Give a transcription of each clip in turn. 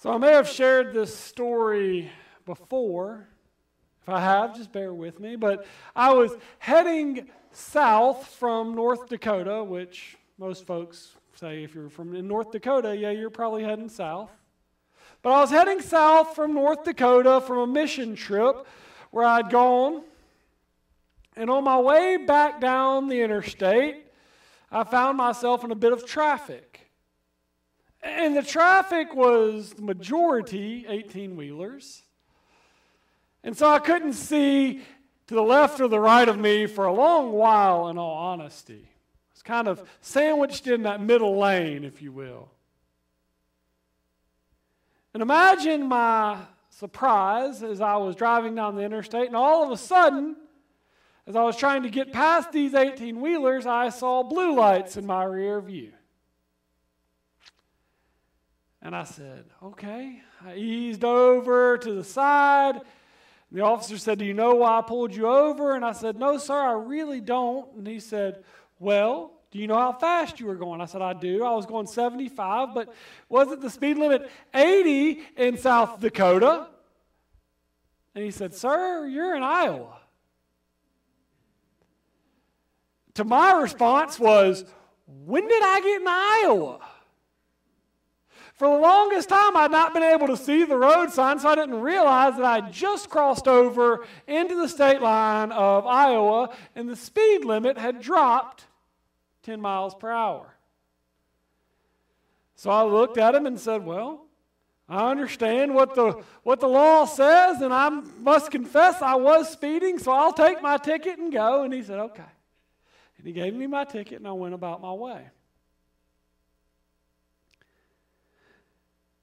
So I may have shared this story before. If I have, just bear with me. But I was heading south from North Dakota, which most folks say if you're from North Dakota, yeah, you're probably heading south. But I was heading south from North Dakota from a mission trip where I'd gone. And on my way back down the interstate, I found myself in a bit of traffic. And the traffic was the majority 18-wheelers. And so I couldn't see to the left or the right of me for a long while, in all honesty. I was kind of sandwiched in that middle lane, if you will. And imagine my surprise as I was driving down the interstate, and all of a sudden, as I was trying to get past these 18-wheelers, I saw blue lights in my rear view. And I said, okay. I eased over to the side. The officer said, do you know why I pulled you over? And I said, no, sir, I really don't. And he said, well, do you know how fast you were going? I said, I do. I was going 75, but wasn't the speed limit 80 in South Dakota? And he said, sir, you're in Iowa. To my response was, when did I get in Iowa? For the longest time, I'd not been able to see the road sign, so I didn't realize that I just crossed over into the state line of Iowa, and the speed limit had dropped 10 miles per hour. So I looked at him and said, well, I understand what the law says, and I must confess I was speeding, so I'll take my ticket and go. And he said, okay. And he gave me my ticket, and I went about my way.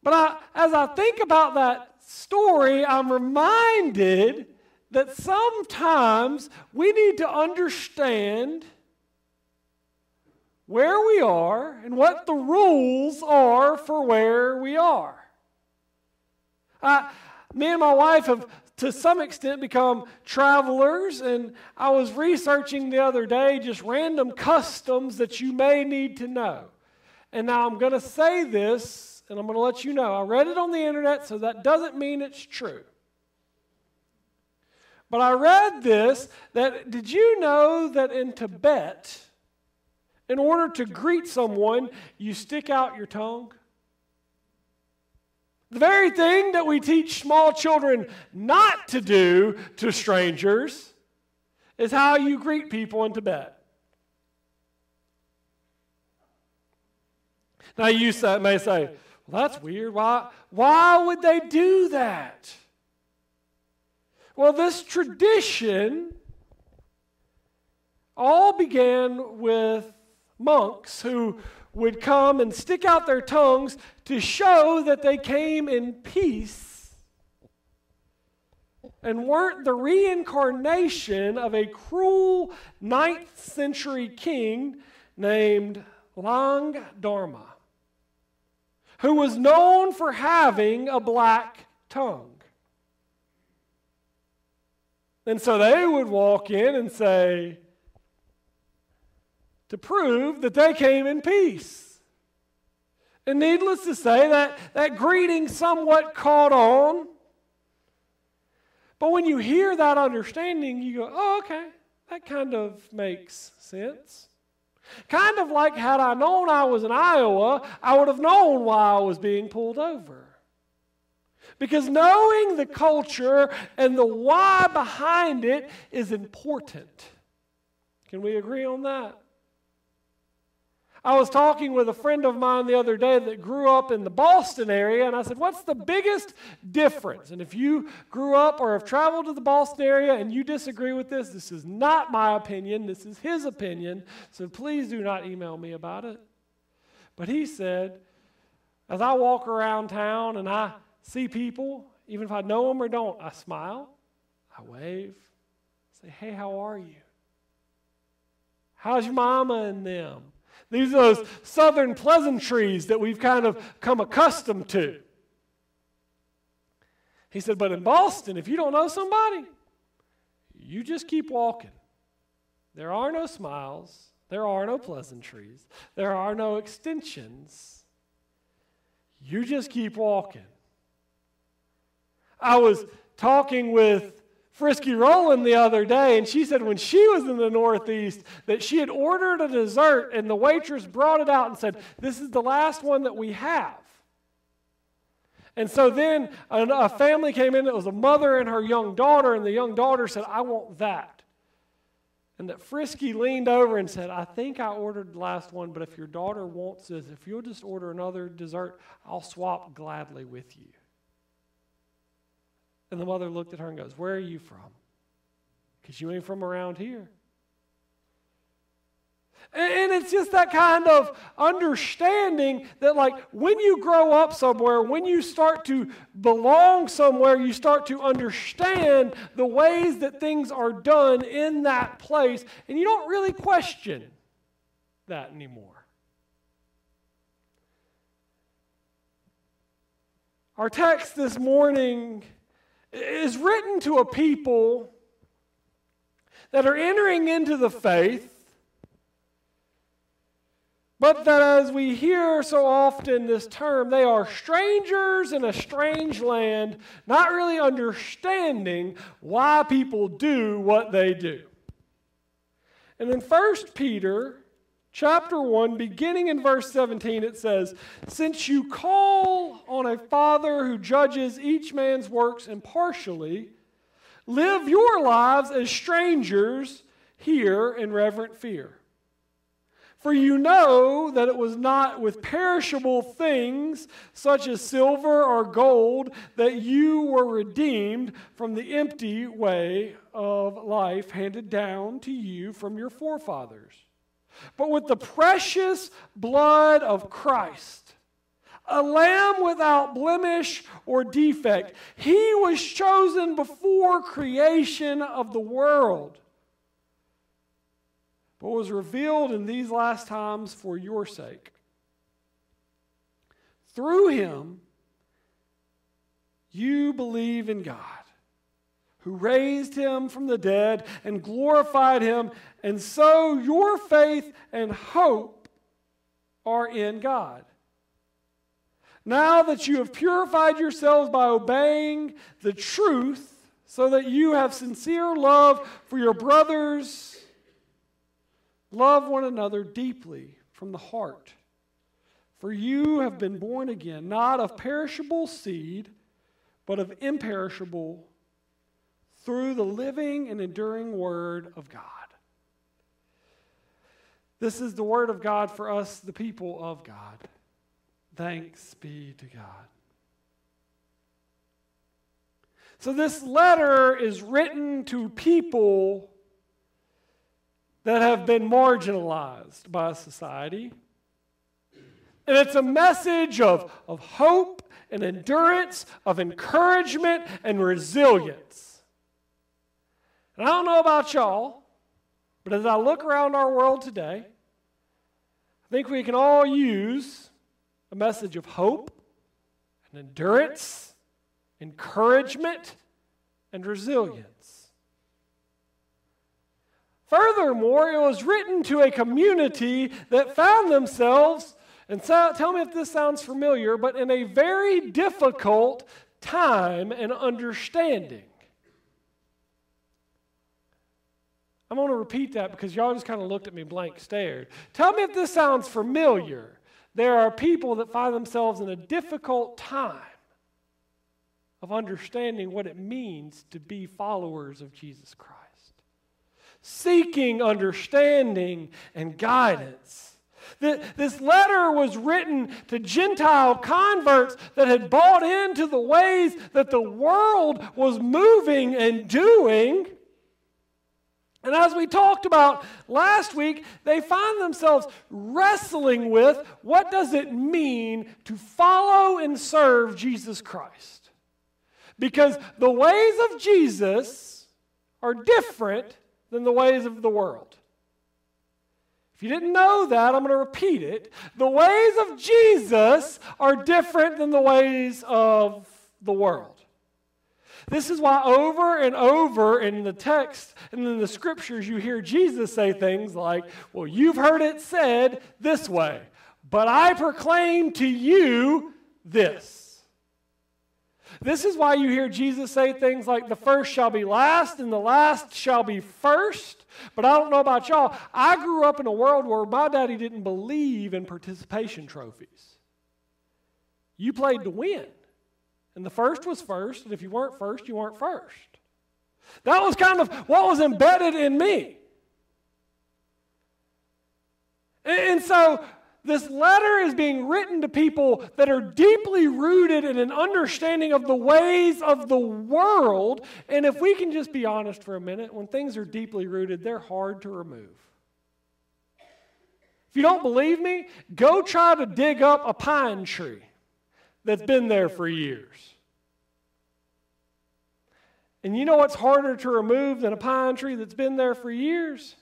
But as I think about that story, I'm reminded that sometimes we need to understand where we are and what the rules are for where we are. Me and my wife have, to some extent, become travelers, and I was researching the other day just random customs that you may need to know. And now I'm going to say this, and I'm going to let you know, I read it on the internet, so that doesn't mean it's true. But I read this, that did you know that in Tibet, in order to greet someone, you stick out your tongue? The very thing that we teach small children not to do to strangers is how you greet people in Tibet. Now you may say, well, that's weird. Why would they do that? Well, this tradition all began with monks who would come and stick out their tongues to show that they came in peace and weren't the reincarnation of a cruel 9th century king named Langdarma, who was known for having a black tongue. And so they would walk in and say, to prove that they came in peace. And needless to say, that greeting somewhat caught on. But when you hear that understanding, you go, oh, okay, that kind of makes sense. Kind of like had I known I was in Iowa, I would have known why I was being pulled over. Because knowing the culture and the why behind it is important. Can we agree on that? I was talking with a friend of mine the other day that grew up in the Boston area, and I said, what's the biggest difference? And if you grew up or have traveled to the Boston area and you disagree with this, this is not my opinion, this is his opinion, so please do not email me about it. But he said, as I walk around town and I see people, even if I know them or don't, I smile, I wave, I say, hey, how are you? How's your mama and them? These are those southern pleasantries that we've kind of come accustomed to. He said, but in Boston, if you don't know somebody, you just keep walking. There are no smiles. There are no pleasantries. There are no extensions. You just keep walking. I was talking with Frisky Rowland the other day, and she said when she was in the Northeast that she had ordered a dessert, and the waitress brought it out and said, "This is the last one that we have." And so then a family came in that was a mother and her young daughter, and the young daughter said, "I want that." And that Frisky leaned over and said, "I think I ordered the last one, but if your daughter wants this, if you'll just order another dessert, I'll swap gladly with you." And the mother looked at her and goes, "Where are you from? Because you ain't from around here." And it's just that kind of understanding that, like, when you grow up somewhere, when you start to belong somewhere, you start to understand the ways that things are done in that place, and you don't really question that anymore. Our text this morning is written to a people that are entering into the faith, but that, as we hear so often this term, they are strangers in a strange land, not really understanding why people do what they do. And in 1 Peter chapter 1, beginning in verse 17, it says, "Since you call on a Father who judges each man's works impartially, live your lives as strangers here in reverent fear. For you know that it was not with perishable things such as silver or gold that you were redeemed from the empty way of life handed down to you from your forefathers, but with the precious blood of Christ, a lamb without blemish or defect. He was chosen before creation of the world, but was revealed in these last times for your sake. Through him, you believe in God, who raised him from the dead and glorified him, and so your faith and hope are in God. Now that you have purified yourselves by obeying the truth, so that you have sincere love for your brothers, love one another deeply from the heart. For you have been born again, not of perishable seed, but of imperishable, through the living and enduring Word of God." This is the Word of God for us, the people of God. Thanks be to God. So this letter is written to people that have been marginalized by society. And it's a message of hope and endurance, of encouragement and resilience. And I don't know about y'all, but as I look around our world today, I think we can all use a message of hope and endurance, encouragement, and resilience. Furthermore, it was written to a community that found themselves, and tell me if this sounds familiar, but in a very difficult time and understanding. I'm going to repeat that because y'all just kind of looked at me blank stared. Tell me if this sounds familiar. There are people that find themselves in a difficult time of understanding what it means to be followers of Jesus Christ, seeking understanding and guidance. This letter was written to Gentile converts that had bought into the ways that the world was moving and doing. And as we talked about last week, they find themselves wrestling with, what does it mean to follow and serve Jesus Christ? Because the ways of Jesus are different than the ways of the world. If you didn't know that, I'm going to repeat it. The ways of Jesus are different than the ways of the world. This is why over and over in the text and in the scriptures you hear Jesus say things like, "Well, you've heard it said this way, but I proclaim to you this." This is why you hear Jesus say things like, the first shall be last and the last shall be first. But I don't know about y'all. I grew up in a world where my daddy didn't believe in participation trophies. You played to win. And the first was first. And if you weren't first, you weren't first. That was kind of what was embedded in me. And so this letter is being written to people that are deeply rooted in an understanding of the ways of the world. And if we can just be honest for a minute, when things are deeply rooted, they're hard to remove. If you don't believe me, go try to dig up a pine tree that's been there for years. And you know what's harder to remove than a pine tree that's been there for years?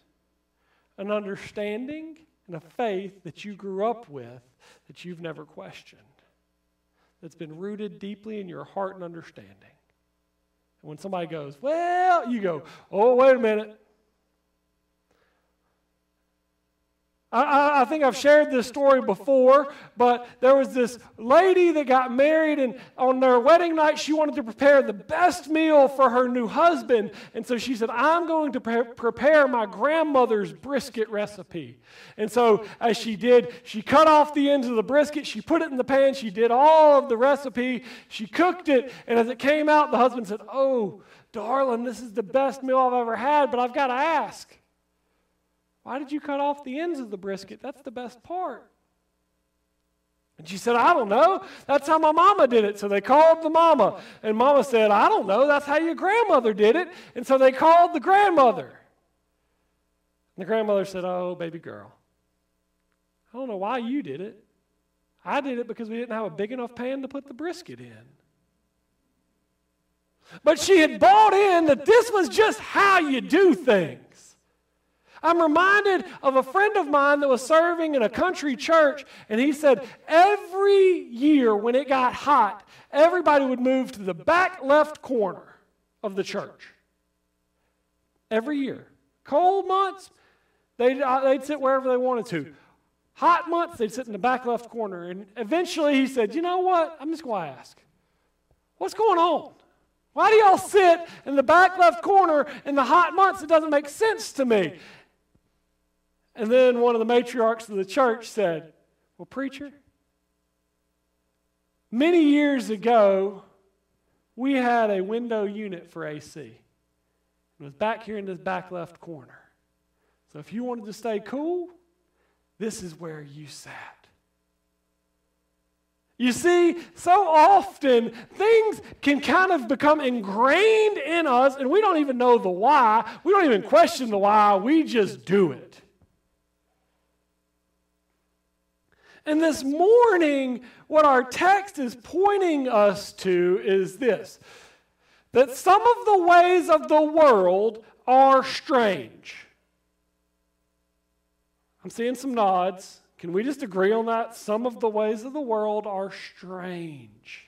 An understanding and a faith that you grew up with that you've never questioned, that's been rooted deeply in your heart and understanding. And when somebody goes, well, you go, oh, wait a minute. I think I've shared this story before, but there was this lady that got married, and on their wedding night, she wanted to prepare the best meal for her new husband. And so she said, I'm going to prepare my grandmother's brisket recipe. And so as she did, she cut off the ends of the brisket. She put it in the pan. She did all of the recipe. She cooked it. And as it came out, the husband said, oh, darling, this is the best meal I've ever had, but I've got to ask. Why did you cut off the ends of the brisket? That's the best part. And she said, I don't know. That's how my mama did it. So they called the mama. And mama said, I don't know. That's how your grandmother did it. And so they called the grandmother. And the grandmother said, oh, baby girl, I don't know why you did it. I did it because we didn't have a big enough pan to put the brisket in. But she had bought in that this was just how you do things. I'm reminded of a friend of mine that was serving in a country church, and he said every year when it got hot, everybody would move to the back left corner of the church. Every year. Cold months, they'd sit wherever they wanted to. Hot months, they'd sit in the back left corner. And eventually he said, you know what? I'm just going to ask, what's going on? Why do y'all sit in the back left corner in the hot months? It doesn't make sense to me. And then one of the matriarchs of the church said, well, preacher, many years ago, we had a window unit for AC. It was back here in this back left corner. So if you wanted to stay cool, this is where you sat. You see, so often things can kind of become ingrained in us, and we don't even know the why. We don't even question the why. We just do it. And this morning, what our text is pointing us to is this, that some of the ways of the world are strange. I'm seeing some nods. Can we just agree on that? Some of the ways of the world are strange.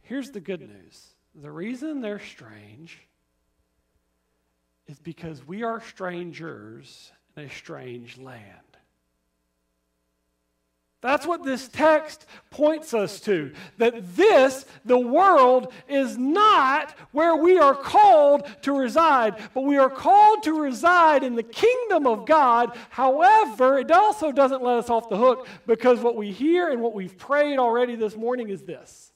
Here's the good news. The reason they're strange is because we are strangers in a strange land. That's what this text points us to, that this, the world, is not where we are called to reside, but we are called to reside in the kingdom of God. However, it also doesn't let us off the hook, because what we hear and what we've prayed already this morning is this,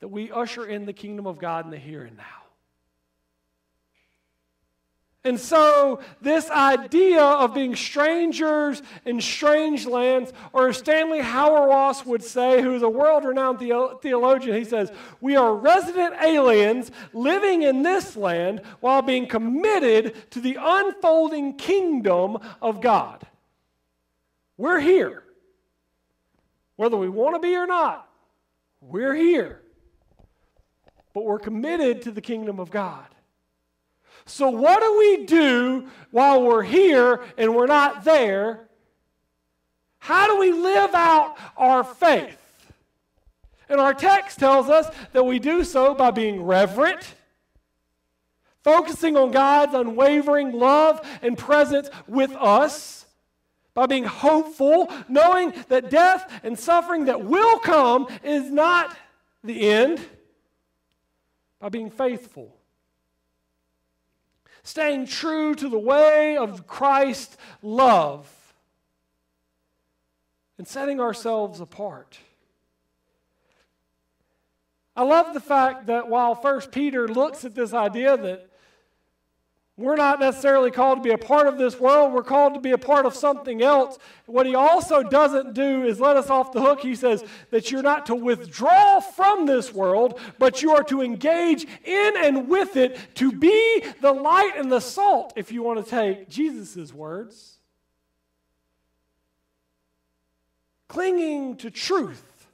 that we usher in the kingdom of God in the here and now. And so this idea of being strangers in strange lands, or as Stanley Hauerwas would say, who is a world-renowned theologian, he says, we are resident aliens living in this land while being committed to the unfolding kingdom of God. We're here. Whether we want to be or not, we're here. But we're committed to the kingdom of God. So what do we do while we're here and we're not there? How do we live out our faith? And our text tells us that we do so by being reverent, focusing on God's unwavering love and presence with us, by being hopeful, knowing that death and suffering that will come is not the end by being faithful. Staying true to the way of Christ's love and setting ourselves apart. I love the fact that while 1 Peter looks at this idea that we're not necessarily called to be a part of this world, we're called to be a part of something else. What he also doesn't do is let us off the hook. He says that you're not to withdraw from this world, but you are to engage in and with it to be the light and the salt, if you want to take Jesus' words. Clinging to truth,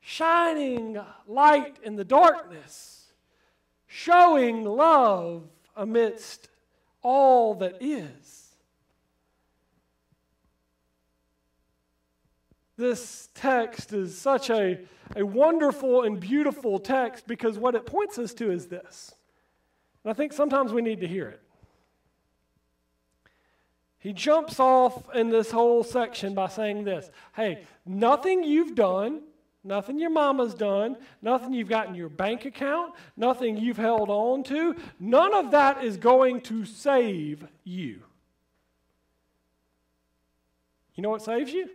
shining light in the darkness, showing love amidst all that is. This text is such a wonderful and beautiful text because what it points us to is this. And I think sometimes we need to hear it. He jumps off in this whole section by saying this. Hey, nothing you've done, nothing your mama's done, nothing you've got in your bank account, nothing you've held on to, none of that is going to save you. You know what saves you?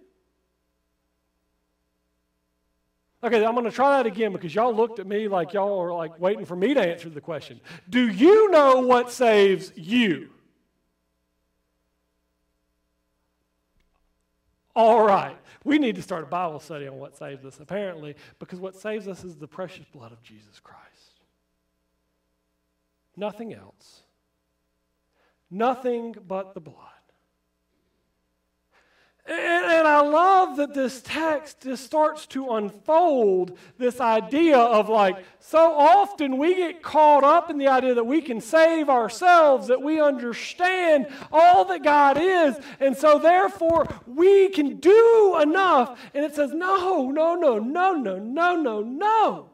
Okay, I'm going to try that again because y'all looked at me like y'all are like waiting for me to answer the question. Do you know what saves you? All right, we need to start a Bible study on what saves us, apparently, because what saves us is the precious blood of Jesus Christ. Nothing else. Nothing but the blood. And I love that this text just starts to unfold this idea of like, so often we get caught up in the idea that we can save ourselves, that we understand all that God is, and so therefore we can do enough. And it says, no, no, no, no, no, no, no, no.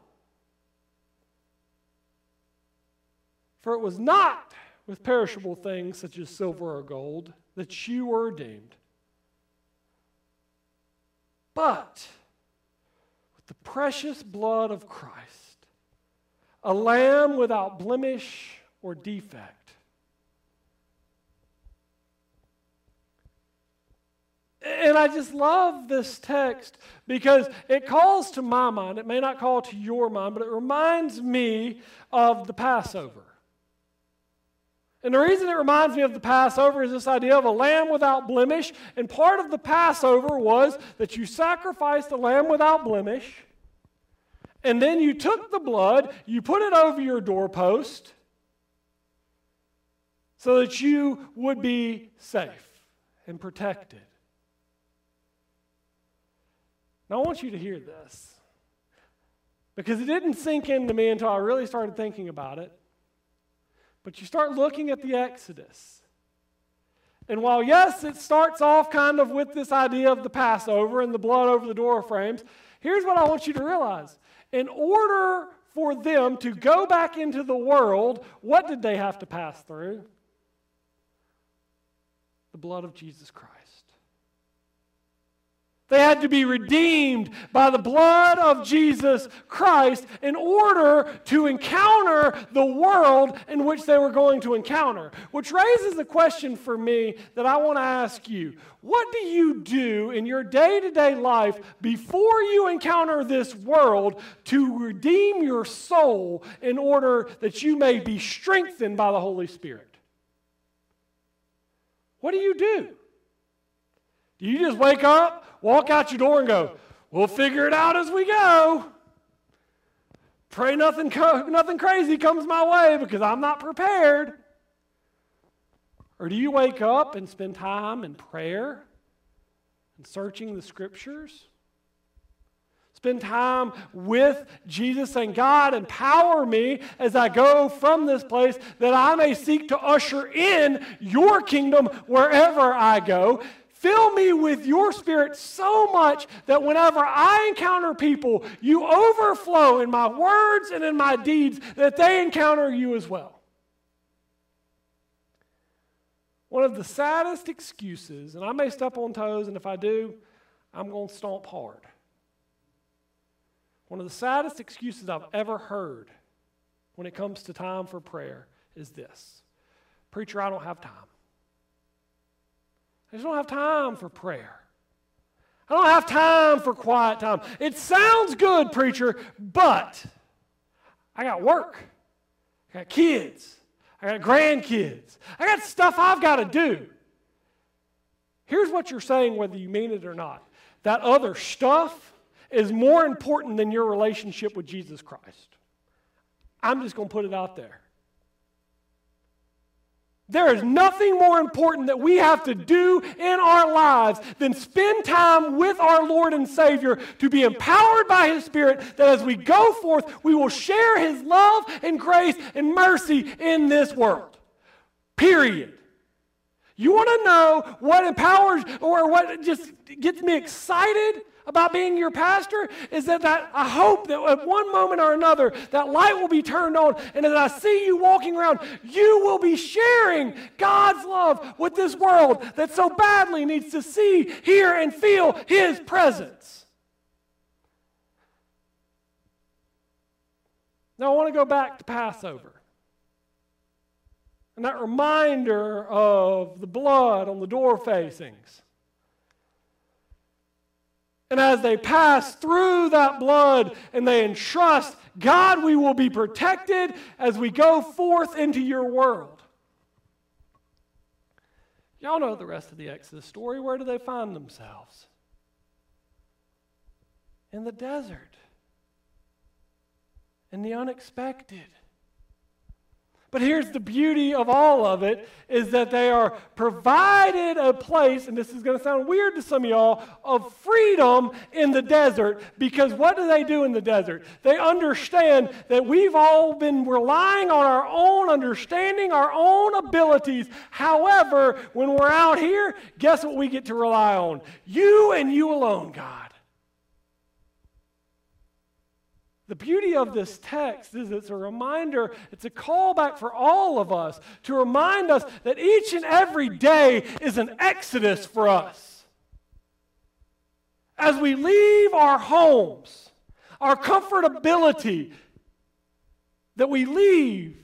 For it was not with perishable things such as silver or gold that you were redeemed, but with the precious blood of Christ, a lamb without blemish or defect. And I just love this text because it calls to my mind, it may not call to your mind, but it reminds me of the Passover. And the reason it reminds me of the Passover is this idea of a lamb without blemish. And part of the Passover was that you sacrificed a lamb without blemish, and then you took the blood, you put it over your doorpost so that you would be safe and protected. Now I want you to hear this because it didn't sink into me until I really started thinking about it. But you start looking at the Exodus. And while, yes, it starts off kind of with this idea of the Passover and the blood over the door frames, here's what I want you to realize. In order for them to go back into the world, what did they have to pass through? The blood of Jesus Christ. They had to be redeemed by the blood of Jesus Christ in order to encounter the world in which they were going to encounter. Which raises a question for me that I want to ask you. What do you do in your day-to-day life before you encounter this world to redeem your soul in order that you may be strengthened by the Holy Spirit? What do you do? Do you just wake up, walk out your door and go, we'll figure it out as we go? Pray nothing crazy comes my way because I'm not prepared. Or do you wake up and spend time in prayer and searching the Scriptures? Spend time with Jesus and God, empower me as I go from this place that I may seek to usher in your kingdom wherever I go. Fill me with your Spirit so much that whenever I encounter people, you overflow in my words and in my deeds that they encounter you as well. One of the saddest excuses, and I may step on toes, and if I do, I'm going to stomp hard. One of the saddest excuses I've ever heard when it comes to time for prayer is this: preacher, I don't have time. I just don't have time for prayer. I don't have time for quiet time. It sounds good, preacher, but I got work. I got kids. I got grandkids. I got stuff I've got to do. Here's what you're saying, whether you mean it or not. That other stuff is more important than your relationship with Jesus Christ. I'm just going to put it out there. There is nothing more important that we have to do in our lives than spend time with our Lord and Savior, to be empowered by His Spirit, that as we go forth, we will share His love and grace and mercy in this world. Period. You want to know what empowers or what just gets me excited about being your pastor is that I hope that at one moment or another that light will be turned on, and as I see you walking around, you will be sharing God's love with this world that so badly needs to see, hear, and feel His presence. Now I want to go back to Passover and that reminder of the blood on the door facings. And as they pass through that blood and they entrust, God, we will be protected as we go forth into your world. Y'all know the rest of the Exodus story. Where do they find themselves? In the desert. In the unexpected. But here's the beauty of all of it, is that they are provided a place, and this is going to sound weird to some of y'all, of freedom in the desert. Because what do they do in the desert? They understand that we've all been relying on our own understanding, our own abilities. However, when we're out here, guess what we get to rely on? You and you alone, God. The beauty of this text is it's a reminder, it's a callback for all of us to remind us that each and every day is an exodus for us. As we leave our homes, our comfortability that we leave,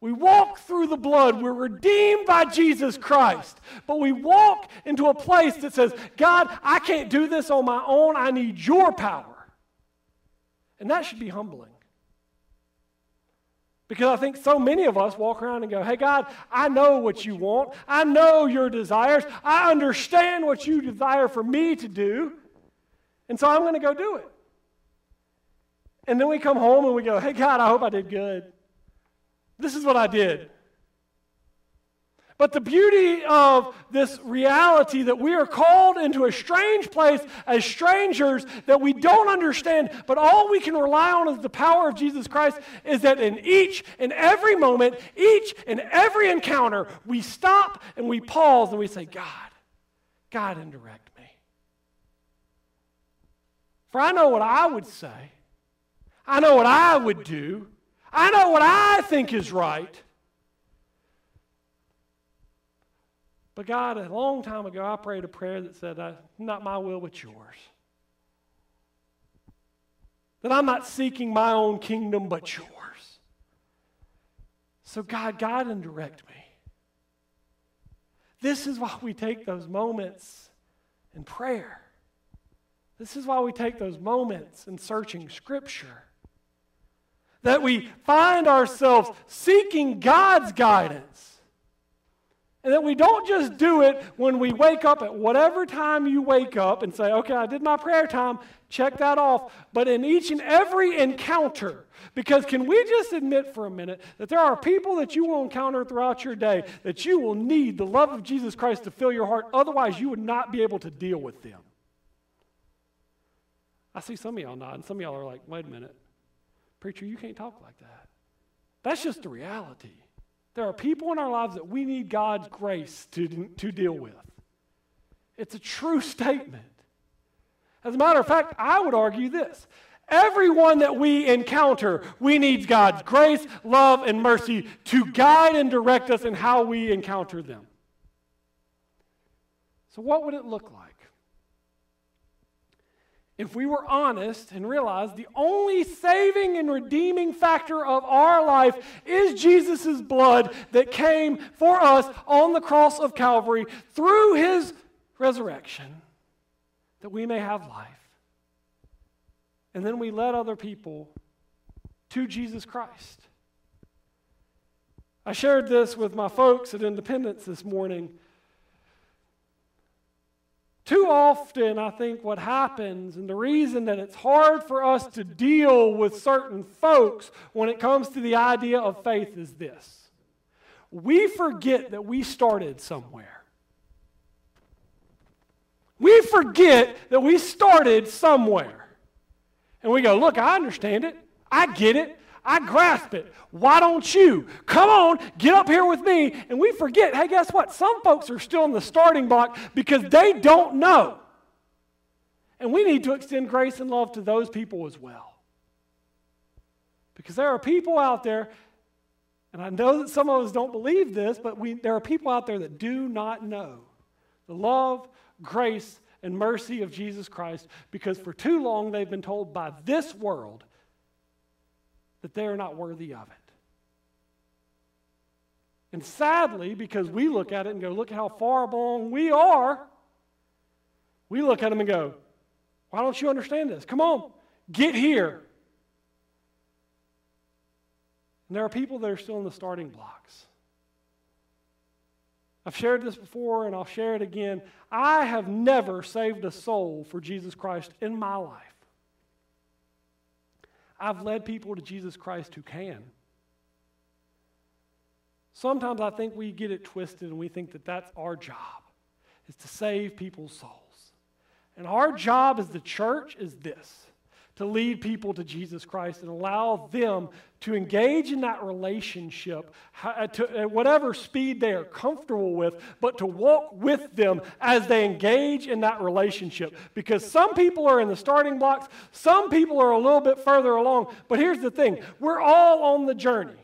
we walk through the blood, we're redeemed by Jesus Christ, but we walk into a place that says, God, I can't do this on my own, I need your power. And that should be humbling. Because I think so many of us walk around and go, hey, God, I know what you want. I know your desires. I understand what you desire for me to do. And so I'm going to go do it. And then we come home and we go, hey, God, I hope I did good. This is what I did. But the beauty of this reality that we are called into a strange place as strangers that we don't understand, but all we can rely on is the power of Jesus Christ, is that in each and every moment, each and every encounter, we stop and we pause and we say, God, indirect me. For I know what I would say. I know what I would do. I know what I think is right. But God, a long time ago, I prayed a prayer that said, not my will, but yours. That I'm not seeking my own kingdom, but yours. So God, indirect me. This is why we take those moments in prayer. This is why we take those moments in searching Scripture. That we find ourselves seeking God's guidance. And that we don't just do it when we wake up at whatever time you wake up and say, okay, I did my prayer time, check that off. But in each and every encounter, because can we just admit for a minute that there are people that you will encounter throughout your day that you will need the love of Jesus Christ to fill your heart, otherwise you would not be able to deal with them. I see some of y'all nod, and some of y'all are like, wait a minute, preacher, you can't talk like that. That's just the reality. There are people in our lives that we need God's grace to deal with. It's a true statement. As a matter of fact, I would argue this. Everyone that we encounter, we need God's grace, love, and mercy to guide and direct us in how we encounter them. So what would it look like? if we were honest and realized the only saving and redeeming factor of our life is Jesus' blood that came for us on the cross of Calvary through his resurrection, that we may have life. And then we led other people to Jesus Christ. I shared this with my folks at Independence this morning. Too often, I think what happens, and the reason that it's hard for us to deal with certain folks when it comes to the idea of faith is this. We forget that we started somewhere. We forget that we started somewhere. And we go, look, I understand it. I get it. I grasp it. Why don't you? Come on, get up here with me. And we forget, hey, guess what? Some folks are still in the starting block because they don't know. And we need to extend grace and love to those people as well. Because there are people out there, and I know that some of us don't believe this, but there are people out there that do not know the love, grace, and mercy of Jesus Christ because for too long they've been told by this world that they are not worthy of it. And sadly, because we look at it and go, look at how far along we are, we look at them and go, why don't you understand this? Come on, get here. And there are people that are still in the starting blocks. I've shared this before, and I'll share it again. I have never saved a soul for Jesus Christ in my life. I've led people to Jesus Christ who can. Sometimes I think we get it twisted and we think that that's our job, is to save people's souls. And our job as the church is this, to lead people to Jesus Christ and allow them to engage in that relationship at whatever speed they are comfortable with, but to walk with them as they engage in that relationship. Because some people are in the starting blocks, some people are a little bit further along, but here's the thing, we're all on the journey.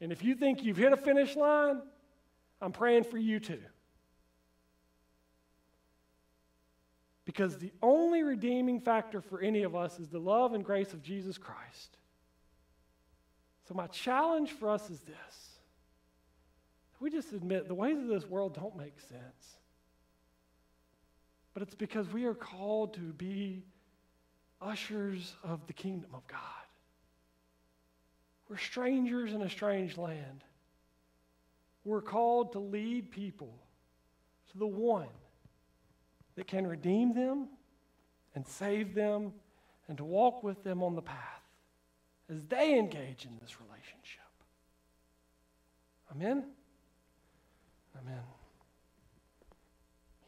And if you think you've hit a finish line, I'm praying for you too. Because the only redeeming factor for any of us is the love and grace of Jesus Christ. So my challenge for us is this. We just admit the ways of this world don't make sense. But it's because we are called to be ushers of the kingdom of God. We're strangers in a strange land. We're called to lead people to the one that can redeem them and save them and to walk with them on the path as they engage in this relationship. Amen? Amen.